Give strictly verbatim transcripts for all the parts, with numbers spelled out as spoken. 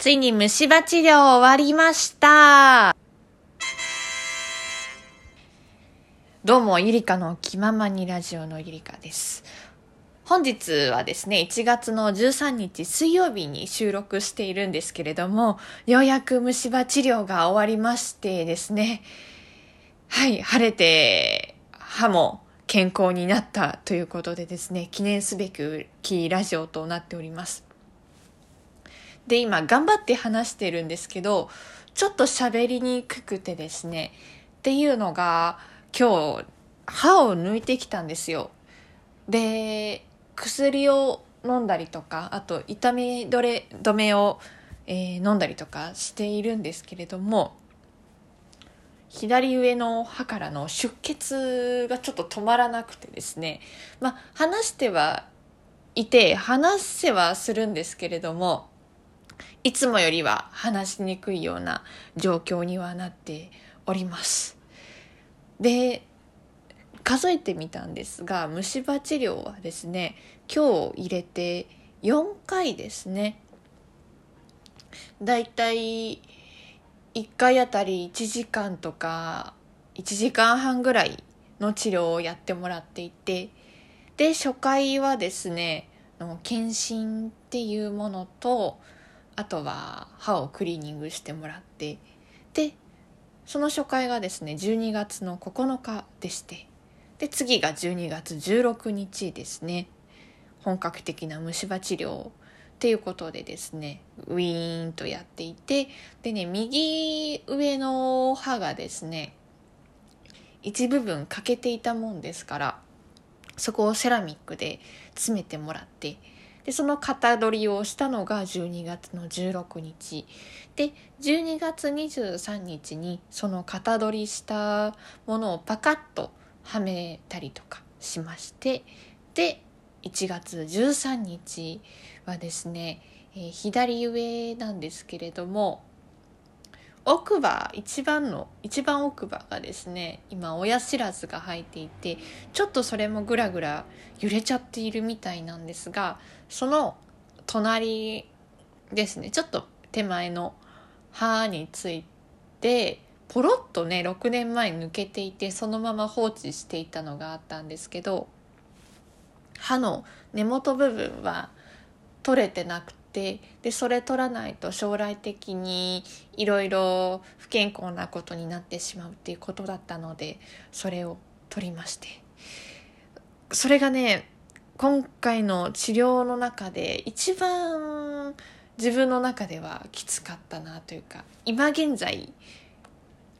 ついに虫歯治療終わりました。どうも、ゆりかの気ままにラジオのゆりかです。本日はですね、いちがつのじゅうさんにち水曜日に収録しているんですけれども、ようやく虫歯治療が終わりましてですね、はい、晴れて歯も健康になったということでですね、記念すべきラジオとなっております。で、今頑張って話してるんですけど、ちょっと喋りにくくてですね、っていうのが今日歯を抜いてきたんですよ。で、薬を飲んだりとか、あと痛み止めを、えー、飲んだりとかしているんですけれども、左上の歯からの出血がちょっと止まらなくてですね、まあ話してはいて話せはするんですけれども、いつもよりは話しにくいような状況にはなっております。で、数えてみたんですが、虫歯治療はですね、今日入れてよんかいですね。だいたいいっかいあたりいちじかんとかいちじかんはんぐらいの治療をやってもらっていて、で、初回はですね、検診っていうものと、あとは歯をクリーニングしてもらって、で、その初回がですね、じゅうにがつのここのかでして、で、次がじゅうにがつじゅうろくにちですね、本格的な虫歯治療っていうことでですね、ウィーンとやっていて、でね、右上の歯がですね、一部分欠けていたもんですから、そこをセラミックで詰めてもらって、で、その型取りをしたのがじゅうにがつのじゅうろくにちで、じゅうにがつにじゅうさんにちにその型取りしたものをパカッとはめたりとかしまして、で、いちがつじゅうさんにちはですね、えー、左上なんですけれども、奥歯、一番の一番奥歯がですね、今親知らずが生えていて、ちょっとそれもぐらぐら揺れちゃっているみたいなんですが、その隣ですね、ちょっと手前の歯についてポロッとね、ろくねんまえ抜けていて、そのまま放置していたのがあったんですけど、歯の根元部分は取れてなくて、で、それ取らないと将来的にいろいろ不健康なことになってしまうっていうことだったので、それを取りまして、それがね、今回の治療の中で一番自分の中ではきつかったなというか、今現在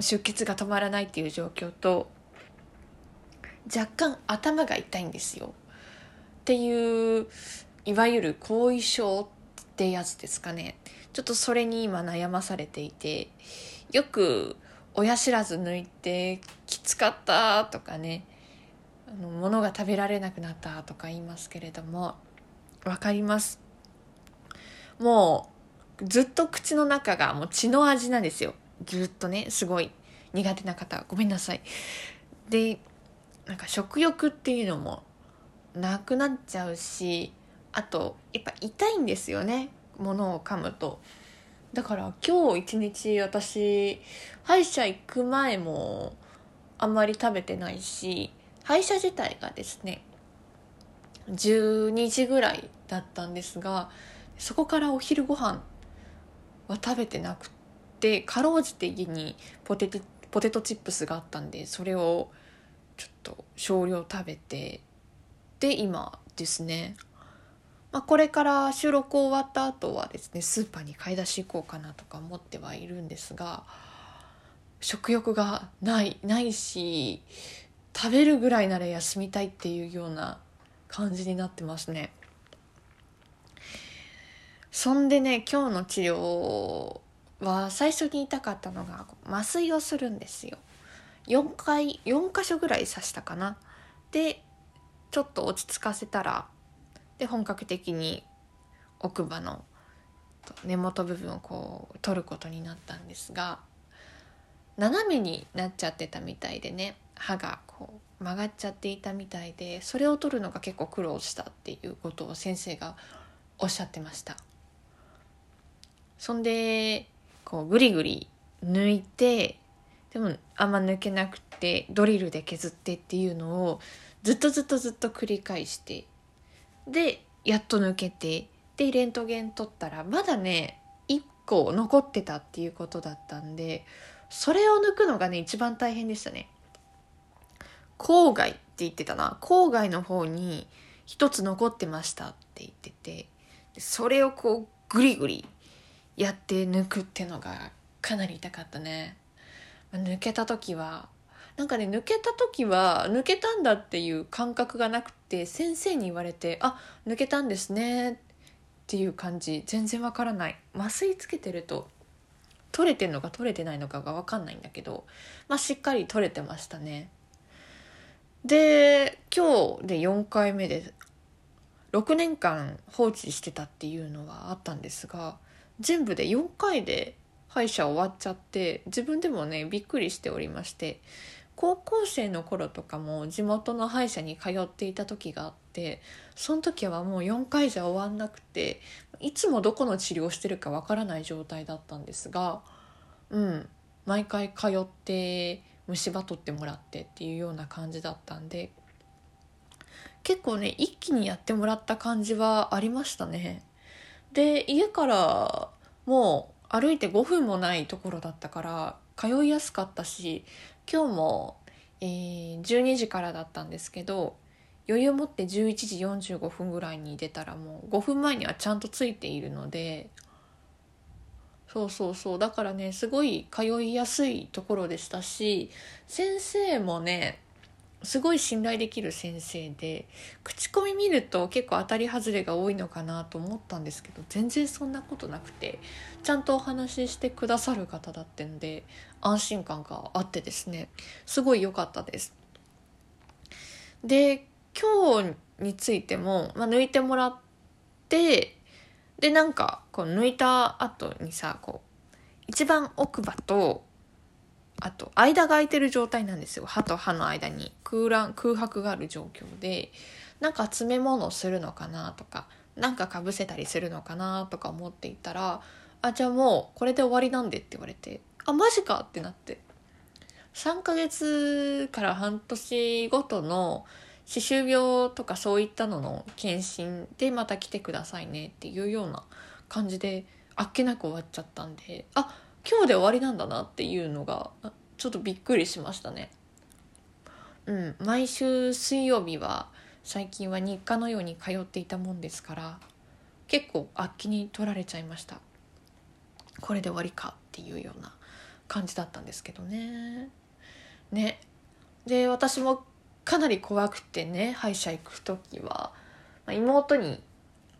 出血が止まらないっていう状況と、若干頭が痛いんですよっていう、いわゆる後遺症ってやつですかね。ちょっとそれに今悩まされていて、よく親知らず抜いてきつかったとかね、あの物が食べられなくなったとか言いますけれども、わかります。もうずっと口の中がもう血の味なんですよ。ずっとね、すごい苦手な方、ごめんなさい。で、なんか食欲っていうのもなくなっちゃうし、あとやっぱ痛いんですよね、物を噛むと。だから今日一日、私歯医者行く前もあんまり食べてないし、歯医者自体がですねじゅうにじぐらいだったんですが、そこからお昼ご飯は食べてなくて、かろうじて家にポテト、ポテトチップスがあったんで、それをちょっと少量食べて、で、今ですね、まあ、これから収録終わった後はですね、スーパーに買い出し行こうかなとか思ってはいるんですが、食欲がないないし、食べるぐらいなら休みたいっていうような感じになってますね。そんでね、今日の治療は最初に言いたかったのが、麻酔をするんですよ。よんかい、よんかしょぐらい刺したかな。で、ちょっと落ち着かせたら、で、本格的に奥歯の根元部分をこう取ることになったんですが、斜めになっちゃってたみたいでね、歯がこう曲がっちゃっていたみたいで、それを取るのが結構苦労したっていうことを先生がおっしゃってました。そんでこうグリグリ抜いて、でもあんま抜けなくてドリルで削ってっていうのをずっとずっとずっと繰り返して、でやっと抜けて、でレントゲン取ったらまだねいっこ残ってたっていうことだったんで、それを抜くのがね一番大変でしたね。郊外って言ってたな、郊外の方に一つ残ってましたって言ってて、それをこうグリグリやって抜くってのがかなり痛かったね。抜けた時はなんかね抜けた時は抜けたんだっていう感覚がなくて、先生に言われてあ抜けたんですねっていう感じ、全然わからない。麻酔つけてると取れてんのか取れてないのかがわかんないんだけど、まあしっかり取れてましたね。で今日でよんかいめでろくねんかん放置してたっていうのはあったんですが、全部でよんかいで歯医者終わっちゃって、自分でもねびっくりしておりまして、高校生の頃とかも地元の歯医者に通っていた時があって、その時はもうよんかいじゃ終わんなくて、いつもどこの治療してるかわからない状態だったんですが、うん毎回通って虫歯取ってもらってっていうような感じだったんで、結構ね一気にやってもらった感じはありましたね。で家からもう歩いてごふんもないところだったから通いやすかったし、今日も、えー、じゅうにじからだったんですけど、余裕持ってじゅういちじよんじゅうごふんぐらいに出たらもうごふんまえにはちゃんとついているので、そうそうそうだからねすごい通いやすいところでしたし、先生もねすごい信頼できる先生で、口コミ見ると結構当たり外れが多いのかなと思ったんですけど、全然そんなことなくて、ちゃんとお話ししてくださる方だってんで安心感があってですね、すごい良かったです。で今日についても、まあ、抜いてもらって、でなんかこう抜いた後にさ、こう一番奥歯とあと間が空いてる状態なんですよ。歯と歯の間に空欄、空白がある状況で、なんか詰め物をするのかなとか、なんかかぶせたりするのかなとか思っていたら、あじゃあもうこれで終わりなんでって言われて、あマジかってなって、さんかげつから半年ごとの歯周病とかそういったのの検診でまた来てくださいねっていうような感じであっけなく終わっちゃったんで、あ今日で終わりなんだなっていうのがちょっとびっくりしましたね。うん、毎週水曜日は最近は日課のように通っていたもんですから、結構あっけに取られちゃいました。これで終わりかっていうような感じだったんですけどね。ねで私もかなり怖くてね、歯医者行く時は妹に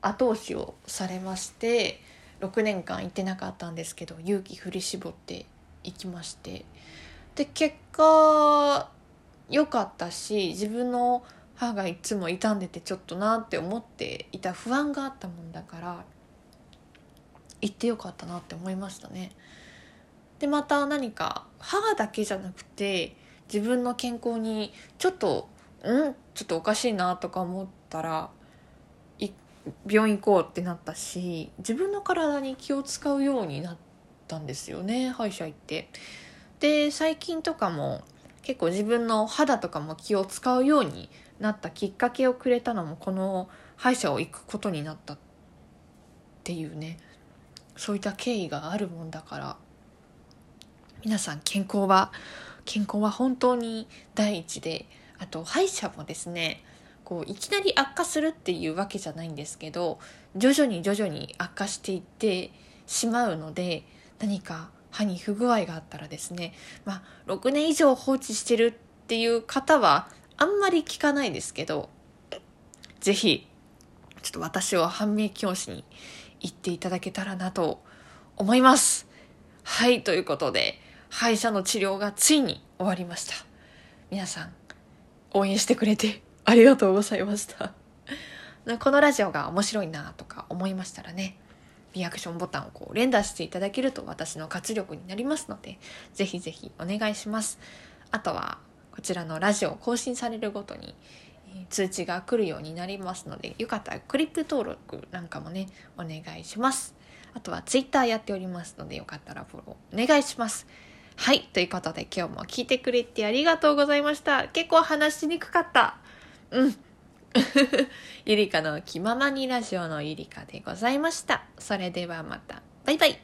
後押しをされまして、ろくねんかん行ってなかったんですけど勇気振り絞って行きまして、で結果良かったし、自分の歯がいつも傷んでてちょっとなって思っていた不安があったもんだから、行って良かったなって思いましたね。でまた何か歯だけじゃなくて自分の健康にちょっとんちょっとおかしいなとか思ったら病院行こうってなったし、自分の体に気を使うようになったんですよね、歯医者行って。で最近とかも結構自分の肌とかも気を使うようになったきっかけをくれたのも、この歯医者を行くことになったっていうね、そういった経緯があるもんだから、皆さん健康は健康は本当に第一で、あと歯医者もですね、こういきなり悪化するっていうわけじゃないんですけど、徐々に徐々に悪化していってしまうので、何か歯に不具合があったらですね、まあ、ろくねん以上放置してるっていう方はあんまり聞かないですけど、ぜひちょっと私を判明教師に行っていただけたらなと思います。はい、ということで歯医者の治療がついに終わりました。皆さん応援してくれてありがとうございましたこのラジオが面白いなとか思いましたらね、リアクションボタンをこう連打していただけると私の活力になりますので、ぜひぜひお願いします。あとはこちらのラジオ更新されるごとに通知が来るようになりますので、よかったらクリック登録なんかもねお願いします。あとはツイッターやっておりますので、よかったらフォローお願いします。はい、ということで今日も聞いてくれてありがとうございました。結構話しにくかった。うんゆりかの気ままにラジオのゆりかでございました。それではまた、バイバイ。